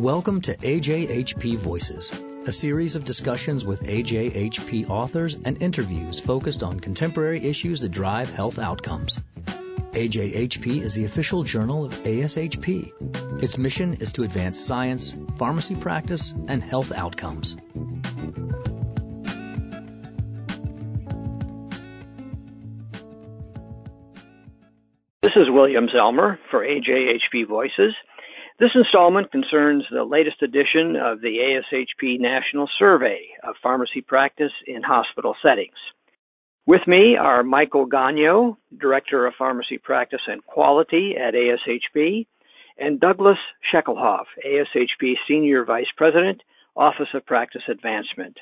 Welcome to AJHP Voices, a series of discussions with AJHP authors and interviews focused on contemporary issues that drive health outcomes. AJHP is the official journal of ASHP. Its mission is to advance science, pharmacy practice, and health outcomes. This is William Zellmer for AJHP Voices. This installment concerns the latest edition of the ASHP National Survey of Pharmacy Practice in Hospital Settings. With me are Michael Gagneau, Director of Pharmacy Practice and Quality at ASHP, and Douglas Shekelhoff, ASHP Senior Vice President, Office of Practice Advancement.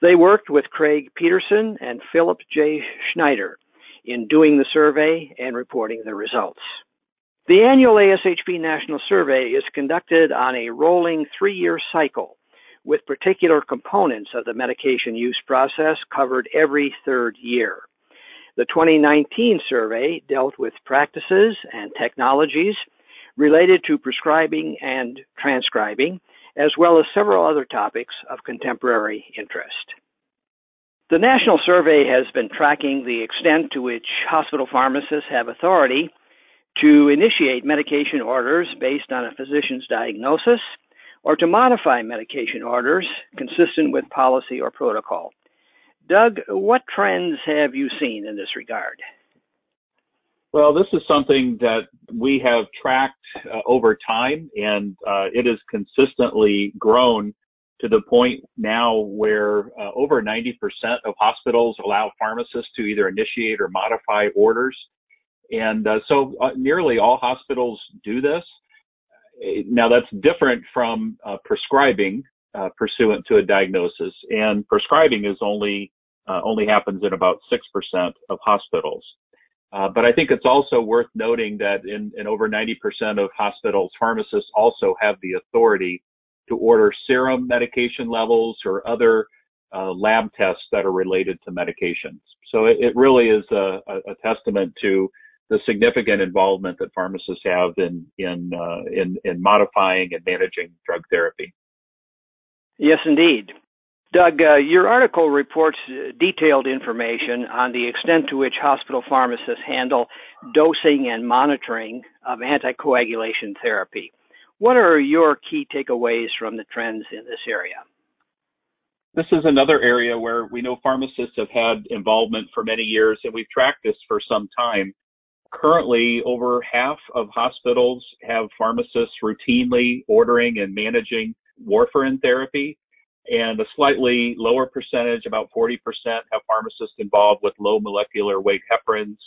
They worked with Craig Peterson and Philip J. Schneider in doing the survey and reporting the results. The annual ASHP National Survey is conducted on a rolling 3-year cycle, with particular components of the medication use process covered every 3rd year. The 2019 survey dealt with practices and technologies related to prescribing and transcribing, as well as several other topics of contemporary interest. The National Survey has been tracking the extent to which hospital pharmacists have authority to initiate medication orders based on a physician's diagnosis, or to modify medication orders consistent with policy or protocol. Doug, what trends have you seen in this regard? Well, this is something that we have tracked over time, and it has consistently grown to the point now where over 90% of hospitals allow pharmacists to either initiate or modify orders. And so nearly all hospitals do this. Now, that's different from prescribing pursuant to a diagnosis. And prescribing is only happens in about 6% of hospitals. But I think it's also worth noting that in over 90% of hospitals, pharmacists also have the authority to order serum medication levels or other lab tests that are related to medications. So it really is a testament to the significant involvement that pharmacists have in modifying and managing drug therapy. Yes, indeed. Doug, your article reports detailed information on the extent to which hospital pharmacists handle dosing and monitoring of anticoagulation therapy. What are your key takeaways from the trends in this area? This is another area where we know pharmacists have had involvement for many years, and we've tracked this for some time. Currently, over half of hospitals have pharmacists routinely ordering and managing warfarin therapy, and a slightly lower percentage, about 40%, have pharmacists involved with low molecular weight heparins.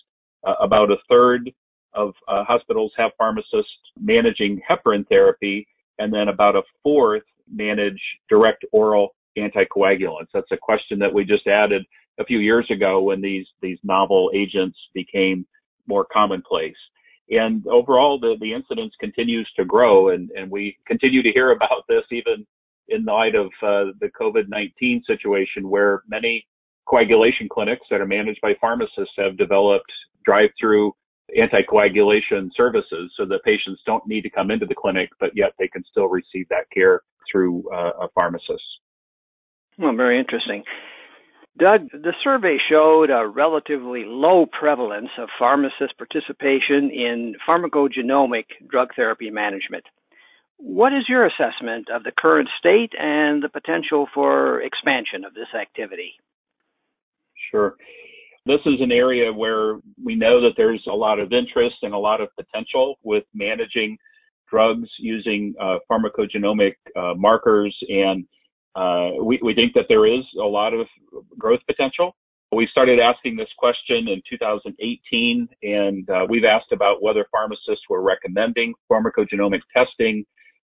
About a third of hospitals have pharmacists managing heparin therapy, and then about a fourth manage direct oral anticoagulants. That's a question that we just added a few years ago when these novel agents became more commonplace. And overall, the incidence continues to grow, and we continue to hear about this even in light of the COVID-19 situation, where many coagulation clinics that are managed by pharmacists have developed drive-through anticoagulation services so that patients don't need to come into the clinic, but yet they can still receive that care through a pharmacist. Well, very interesting. Doug, the survey showed a relatively low prevalence of pharmacist participation in pharmacogenomic drug therapy management. What is your assessment of the current state and the potential for expansion of this activity? Sure. This is an area where we know that there's a lot of interest and a lot of potential with managing drugs using pharmacogenomic markers, and we think that there is a lot of growth potential. We started asking this question in 2018, and we've asked about whether pharmacists were recommending pharmacogenomic testing,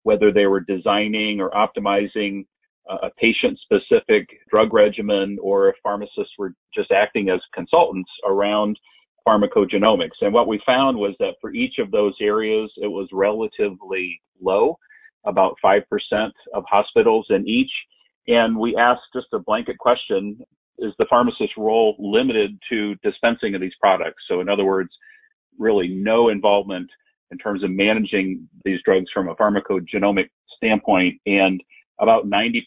whether they were designing or optimizing a patient-specific drug regimen, or if pharmacists were just acting as consultants around pharmacogenomics. And what we found was that for each of those areas, it was relatively low, about 5% of hospitals in each. And we asked just a blanket question: is the pharmacist's role limited to dispensing of these products? So in other words, really no involvement in terms of managing these drugs from a pharmacogenomic standpoint, and about 90%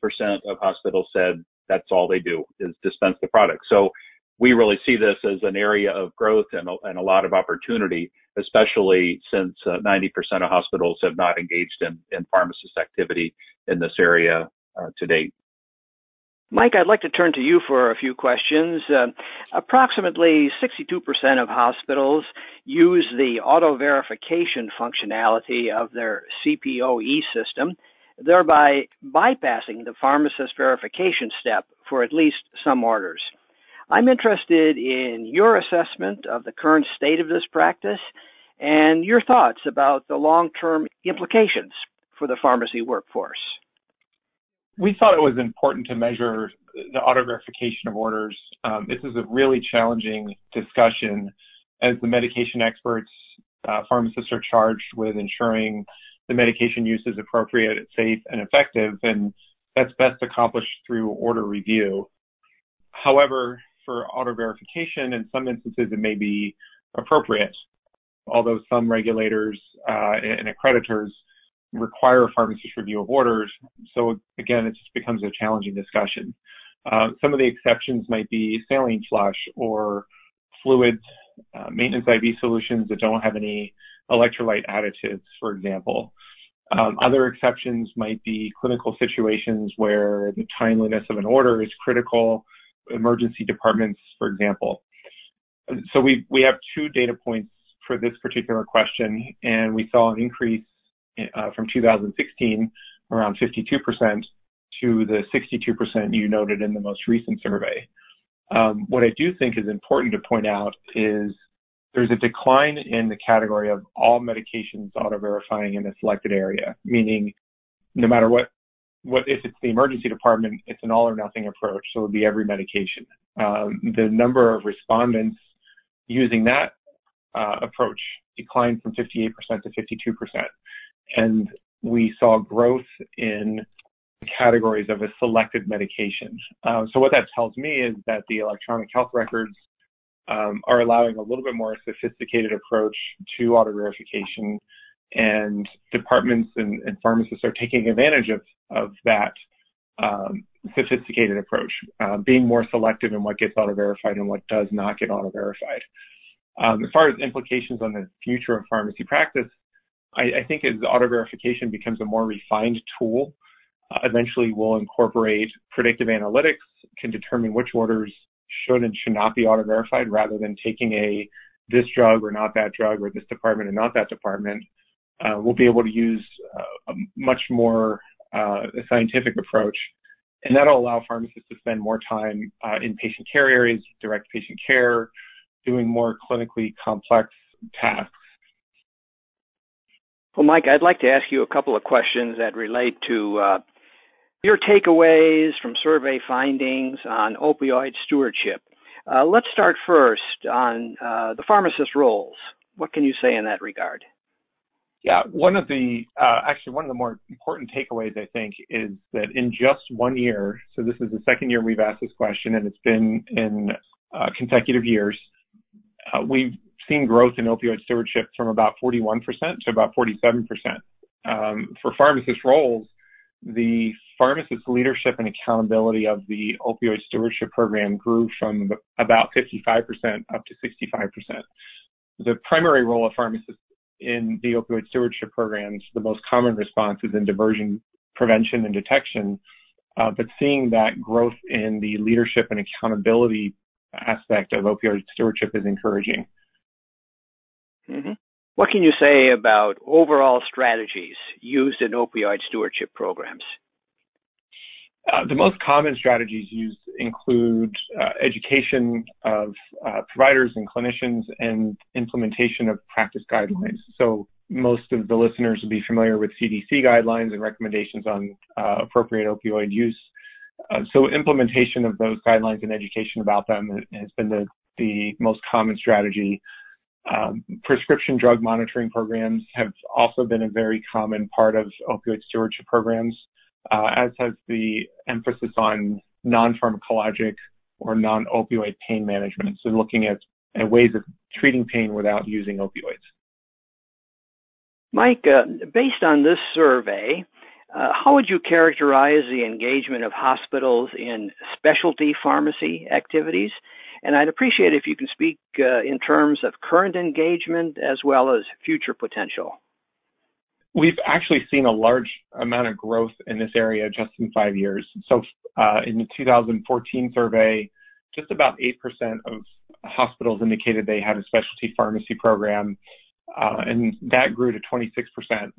of hospitals said that's all they do is dispense the product. So we really see this as an area of growth and a lot of opportunity, especially since 90% of hospitals have not engaged in pharmacist activity in this area to date. Mike, I'd like to turn to you for a few questions. Approximately 62% of hospitals use the auto-verification functionality of their CPOE system, thereby bypassing the pharmacist verification step for at least some orders. I'm interested in your assessment of the current state of this practice and your thoughts about the long-term implications for the pharmacy workforce. We thought it was important to measure the auto-verification of orders. This is a really challenging discussion as the medication experts, pharmacists are charged with ensuring the medication use is appropriate, it's safe, and effective, and that's best accomplished through order review. However, for auto-verification, in some instances, it may be appropriate, although some regulators and accreditors require a pharmacist review of orders. So again, it just becomes a challenging discussion. Some of the exceptions might be saline flush or fluid maintenance IV solutions that don't have any electrolyte additives, for example. Other exceptions might be clinical situations where the timeliness of an order is critical, emergency departments, for example. So we have two data points for this particular question, and we saw an increase from 2016, around 52%, to the 62% you noted in the most recent survey. What I do think is important to point out is there's a decline in the category of all medications auto-verifying in a selected area, meaning no matter what if it's the emergency department, it's an all-or-nothing approach, so it would be every medication. The number of respondents using that approach declined from 58% to 52%. And we saw growth in categories of a selected medication. So what that tells me is that the electronic health records are allowing a little bit more sophisticated approach to auto-verification, and departments and pharmacists are taking advantage of that sophisticated approach, being more selective in what gets auto-verified and what does not get auto-verified. As far as implications on the future of pharmacy practice, I think as auto-verification becomes a more refined tool, eventually we'll incorporate predictive analytics, can determine which orders should and should not be auto-verified rather than taking a this drug or not that drug or this department and not that department. We'll be able to use a much more scientific approach, and that'll allow pharmacists to spend more time in patient care areas, direct patient care, doing more clinically complex tasks. Well, Mike, I'd like to ask you a couple of questions that relate to your takeaways from survey findings on opioid stewardship. Let's start first on the pharmacist roles. What can you say in that regard? Yeah, one of the more important takeaways, I think, is that in just 1 year, so this is the second year we've asked this question, and it's been in consecutive years, we've seen growth in opioid stewardship from about 41% to about 47%. For pharmacist roles, the pharmacist leadership and accountability of the opioid stewardship program grew from about 55% up to 65%. The primary role of pharmacists in the opioid stewardship programs, the most common response is in diversion prevention and detection, but seeing that growth in the leadership and accountability aspect of opioid stewardship is encouraging. Mm-hmm. What can you say about overall strategies used in opioid stewardship programs? The most common strategies used include education of providers and clinicians and implementation of practice guidelines. So most of the listeners will be familiar with CDC guidelines and recommendations on appropriate opioid use. So implementation of those guidelines and education about them has been the most common strategy. Prescription drug monitoring programs have also been a very common part of opioid stewardship programs, as has the emphasis on non-pharmacologic or non-opioid pain management, so looking at ways of treating pain without using opioids. Mike, based on this survey, How would you characterize the engagement of hospitals in specialty pharmacy activities? And I'd appreciate if you can speak in terms of current engagement as well as future potential. We've actually seen a large amount of growth in this area just in 5 years. So in the 2014 survey, just about 8% of hospitals indicated they had a specialty pharmacy program, and that grew to 26%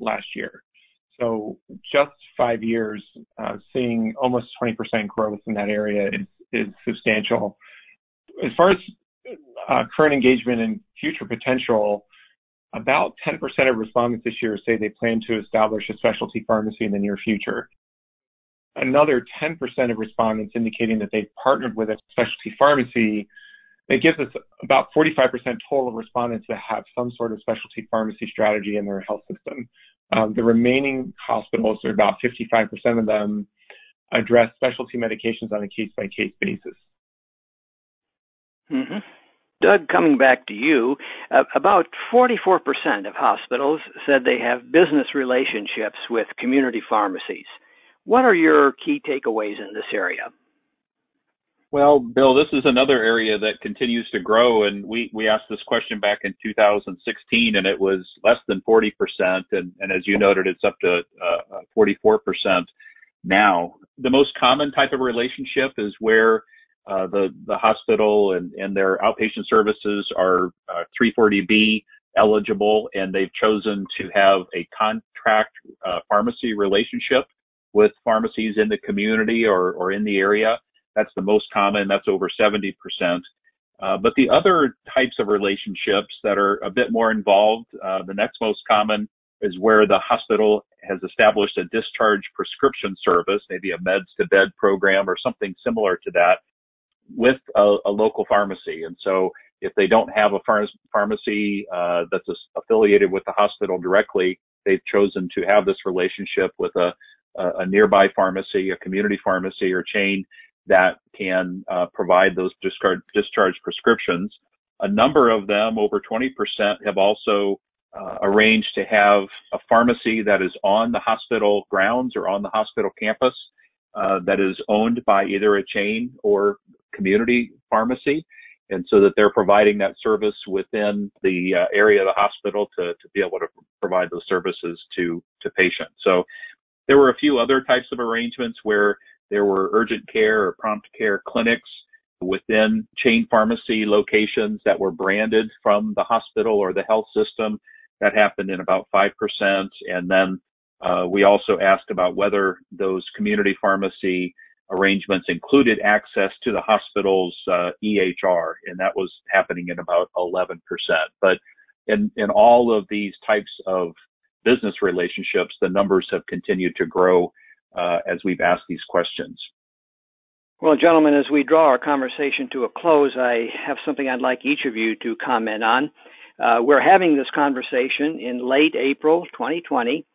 last year. So just 5 years, seeing almost 20% growth in that area is substantial. As far as current engagement and future potential, about 10% of respondents this year say they plan to establish a specialty pharmacy in the near future. Another 10% of respondents indicating that they've partnered with a specialty pharmacy. It gives us about 45% total of respondents that have some sort of specialty pharmacy strategy in their health system. The remaining hospitals, or about 55% of them, address specialty medications on a case-by-case basis. Mm-hmm. Doug, coming back to you, about 44% of hospitals said they have business relationships with community pharmacies. What are your key takeaways in this area? Well, Bill, this is another area that continues to grow, and we asked this question back in 2016, and it was less than 40%, and as you noted, it's up to 44% now. The most common type of relationship is where the hospital and their outpatient services are 340B eligible, and they've chosen to have a contract pharmacy relationship with pharmacies in the community or in the area. That's the most common. That's over 70%. But the other types of relationships that are a bit more involved, the next most common is where the hospital has established a discharge prescription service, maybe a meds-to-bed program or something similar to that, with a local pharmacy. And so if they don't have a pharmacy that's affiliated with the hospital directly, they've chosen to have this relationship with a nearby pharmacy, a community pharmacy or chain that can provide those discharge prescriptions. A number of them, over 20%, have also arranged to have a pharmacy that is on the hospital grounds or on the hospital campus that is owned by either a chain or community pharmacy, and so that they're providing that service within the area of the hospital to be able to provide those services to patients. So there were a few other types of arrangements where there were urgent care or prompt care clinics within chain pharmacy locations that were branded from the hospital or the health system. That happened in about 5%. And then we also asked about whether those community pharmacy arrangements included access to the hospital's EHR, and that was happening at about 11%. But in all of these types of business relationships, the numbers have continued to grow as we've asked these questions. Well, gentlemen, as we draw our conversation to a close, I have something I'd like each of you to comment on. We're having this conversation in late April 2020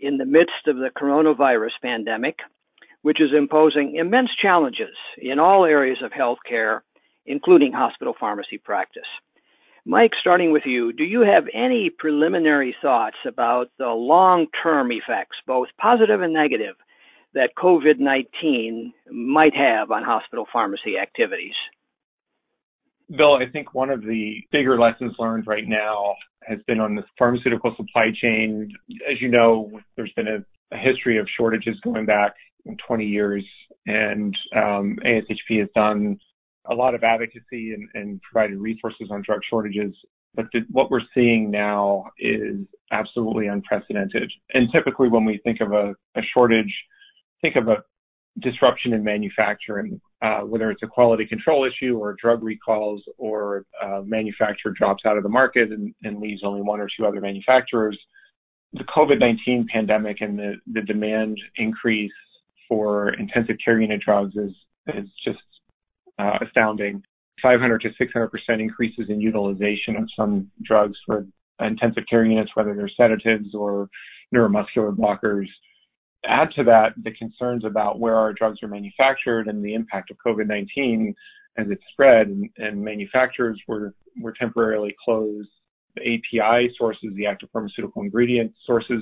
in the midst of the coronavirus pandemic, which is imposing immense challenges in all areas of healthcare, including hospital pharmacy practice. Mike, starting with you, do you have any preliminary thoughts about the long-term effects, both positive and negative, that COVID-19 might have on hospital pharmacy activities? Bill, I think one of the bigger lessons learned right now has been on the pharmaceutical supply chain. As you know, there's been a history of shortages going back 20 years, and ASHP has done a lot of advocacy and provided resources on drug shortages. But what we're seeing now is absolutely unprecedented. And typically when we think of a shortage, think of a disruption in manufacturing, whether it's a quality control issue or drug recalls or a manufacturer drops out of the market and leaves only one or two other manufacturers. The COVID-19 pandemic and the demand increase for intensive care unit drugs is just astounding. 500 to 600% increases in utilization of some drugs for intensive care units, whether they're sedatives or neuromuscular blockers. Add to that the concerns about where our drugs are manufactured and the impact of COVID-19 as it spread, and manufacturers were temporarily closed. The API sources, the active pharmaceutical ingredient sources,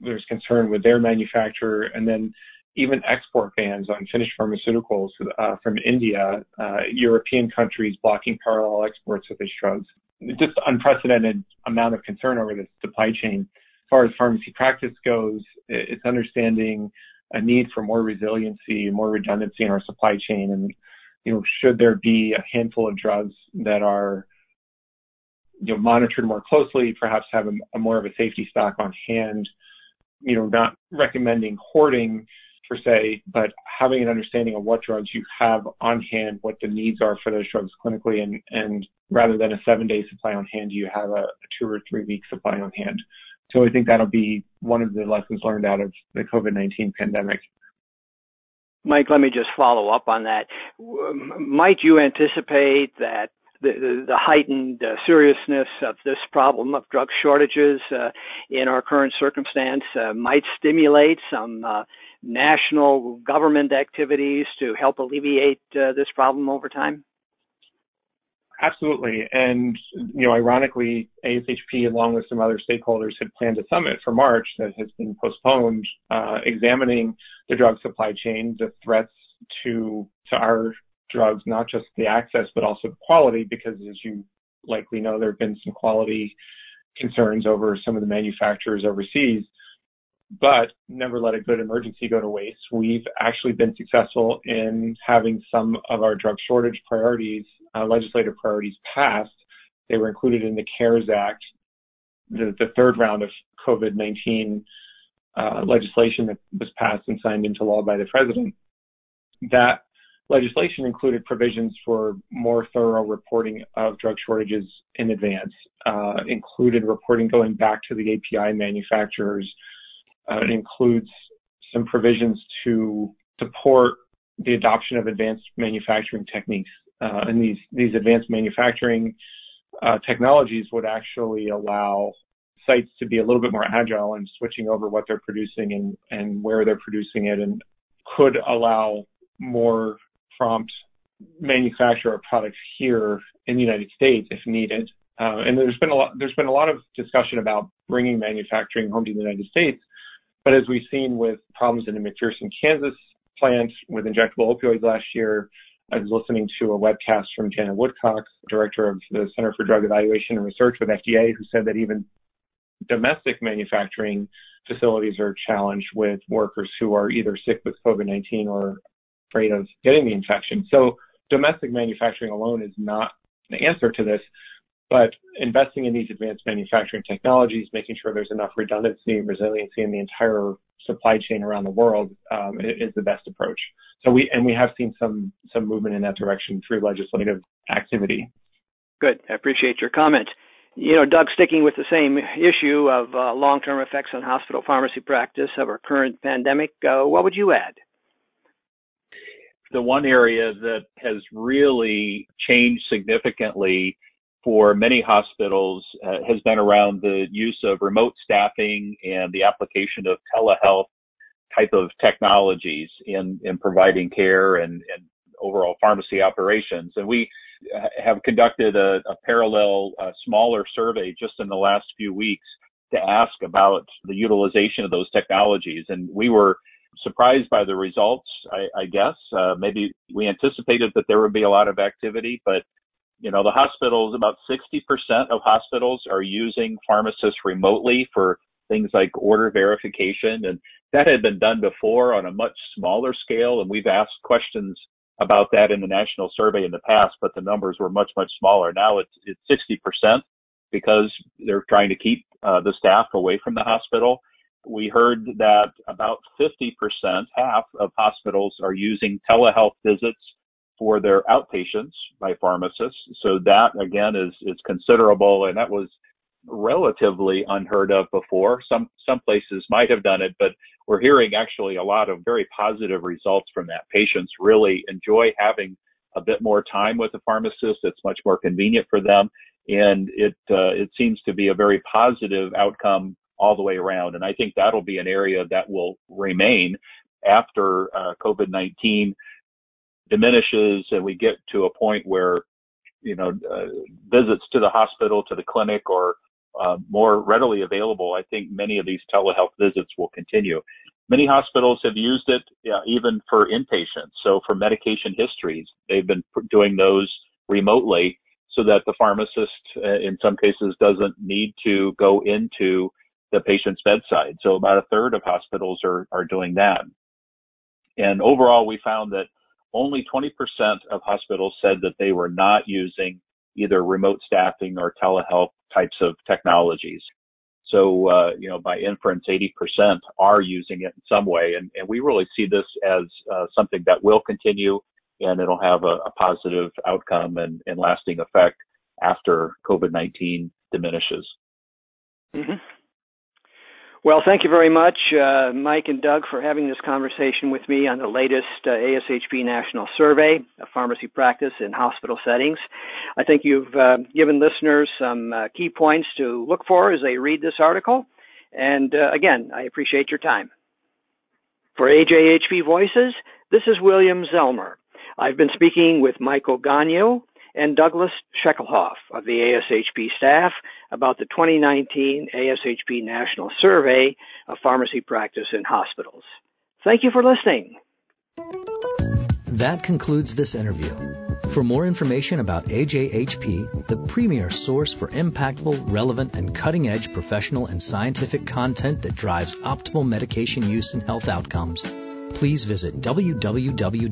there's concern with their manufacturer, and then even export bans on finished pharmaceuticals from India, European countries blocking parallel exports of these drugs. Just unprecedented amount of concern over the supply chain. As far as pharmacy practice goes, it's understanding a need for more resiliency, more redundancy in our supply chain. And, you know, should there be a handful of drugs that are, you know, monitored more closely, perhaps have a more of a safety stock on hand, you know, not recommending hoarding per se, but having an understanding of what drugs you have on hand, what the needs are for those drugs clinically, and rather than a 7-day supply on hand, you have a 2 or 3 week supply on hand. So I think that'll be one of the lessons learned out of the COVID-19 pandemic. Mike, let me just follow up on that. Might you anticipate that the heightened seriousness of this problem of drug shortages in our current circumstance might stimulate some national government activities to help alleviate this problem over time? Absolutely. And, you know, ironically, ASHP, along with some other stakeholders, had planned a summit for March that has been postponed, examining the drug supply chain, the threats to our drugs, not just the access, but also the quality, because as you likely know, there have been some quality concerns over some of the manufacturers overseas, but never let a good emergency go to waste. We've actually been successful in having some of our drug shortage priorities, legislative priorities passed. They were included in the CARES Act, the third round of COVID-19 legislation that was passed and signed into law by the president. That legislation included provisions for more thorough reporting of drug shortages in advance, included reporting going back to the API manufacturers. It includes some provisions to support the adoption of advanced manufacturing techniques. And these advanced manufacturing technologies would actually allow sites to be a little bit more agile in switching over what they're producing and where they're producing it, and could allow more prompt manufacture of products here in the United States if needed. And there's been a lot of discussion about bringing manufacturing home to the United States. But as we've seen with problems in the McPherson, Kansas plant with injectable opioids last year, I was listening to a webcast from Janet Woodcock, director of the Center for Drug Evaluation and Research with FDA, who said that even domestic manufacturing facilities are challenged with workers who are either sick with COVID-19 or afraid of getting the infection. So domestic manufacturing alone is not the answer to this, but investing in these advanced manufacturing technologies, making sure there's enough redundancy and resiliency in the entire supply chain around the world is the best approach. So we have seen some movement in that direction through legislative activity. Good. I appreciate your comments. You know, Doug, sticking with the same issue of long-term effects on hospital pharmacy practice of our current pandemic, what would you add? The one area that has really changed significantly for many hospitals has been around the use of remote staffing and the application of telehealth type of technologies in providing care and overall pharmacy operations. And we have conducted a parallel, smaller survey just in the last few weeks to ask about the utilization of those technologies. And we were surprised by the results, I guess. Maybe we anticipated that there would be a lot of activity, but you know, the hospitals, about 60% of hospitals are using pharmacists remotely for things like order verification. And that had been done before on a much smaller scale. And we've asked questions about that in the national survey in the past, but the numbers were much, much smaller. Now it's 60% because they're trying to keep the staff away from the hospital. We heard that about 50%, half of hospitals are using telehealth visits for their outpatients by pharmacists. So that, again, is considerable, and that was relatively unheard of before. Some places might have done it, but we're hearing actually a lot of very positive results from that. Patients really enjoy having a bit more time with the pharmacist. It's much more convenient for them, and it seems to be a very positive outcome all the way around, and I think that'll be an area that will remain after COVID-19 diminishes and we get to a point where, you know, visits to the hospital, to the clinic, or more readily available, I think many of these telehealth visits will continue. Many hospitals have used it even for inpatients. So for medication histories, they've been doing those remotely so that the pharmacist, in some cases, doesn't need to go into the patient's bedside. So about a third of hospitals are doing that. And overall, we found that only 20% of hospitals said that they were not using either remote staffing or telehealth types of technologies. So, by inference, 80% are using it in some way. And we really see this as something that will continue, and it'll have a positive outcome and lasting effect after COVID-19 diminishes. Mm-hmm. Well, thank you very much, Mike and Doug, for having this conversation with me on the latest ASHP National Survey of Pharmacy Practice in Hospital Settings. I think you've given listeners some key points to look for as they read this article. And again, I appreciate your time. For AJHP Voices, this is William Zellmer. I've been speaking with Michael Gagneau and Douglas Shekelhoff of the ASHP staff about the 2019 ASHP National Survey of Pharmacy Practice in Hospitals. Thank you for listening. That concludes this interview. For more information about AJHP, the premier source for impactful, relevant, and cutting-edge professional and scientific content that drives optimal medication use and health outcomes, please visit www.ajhp.org.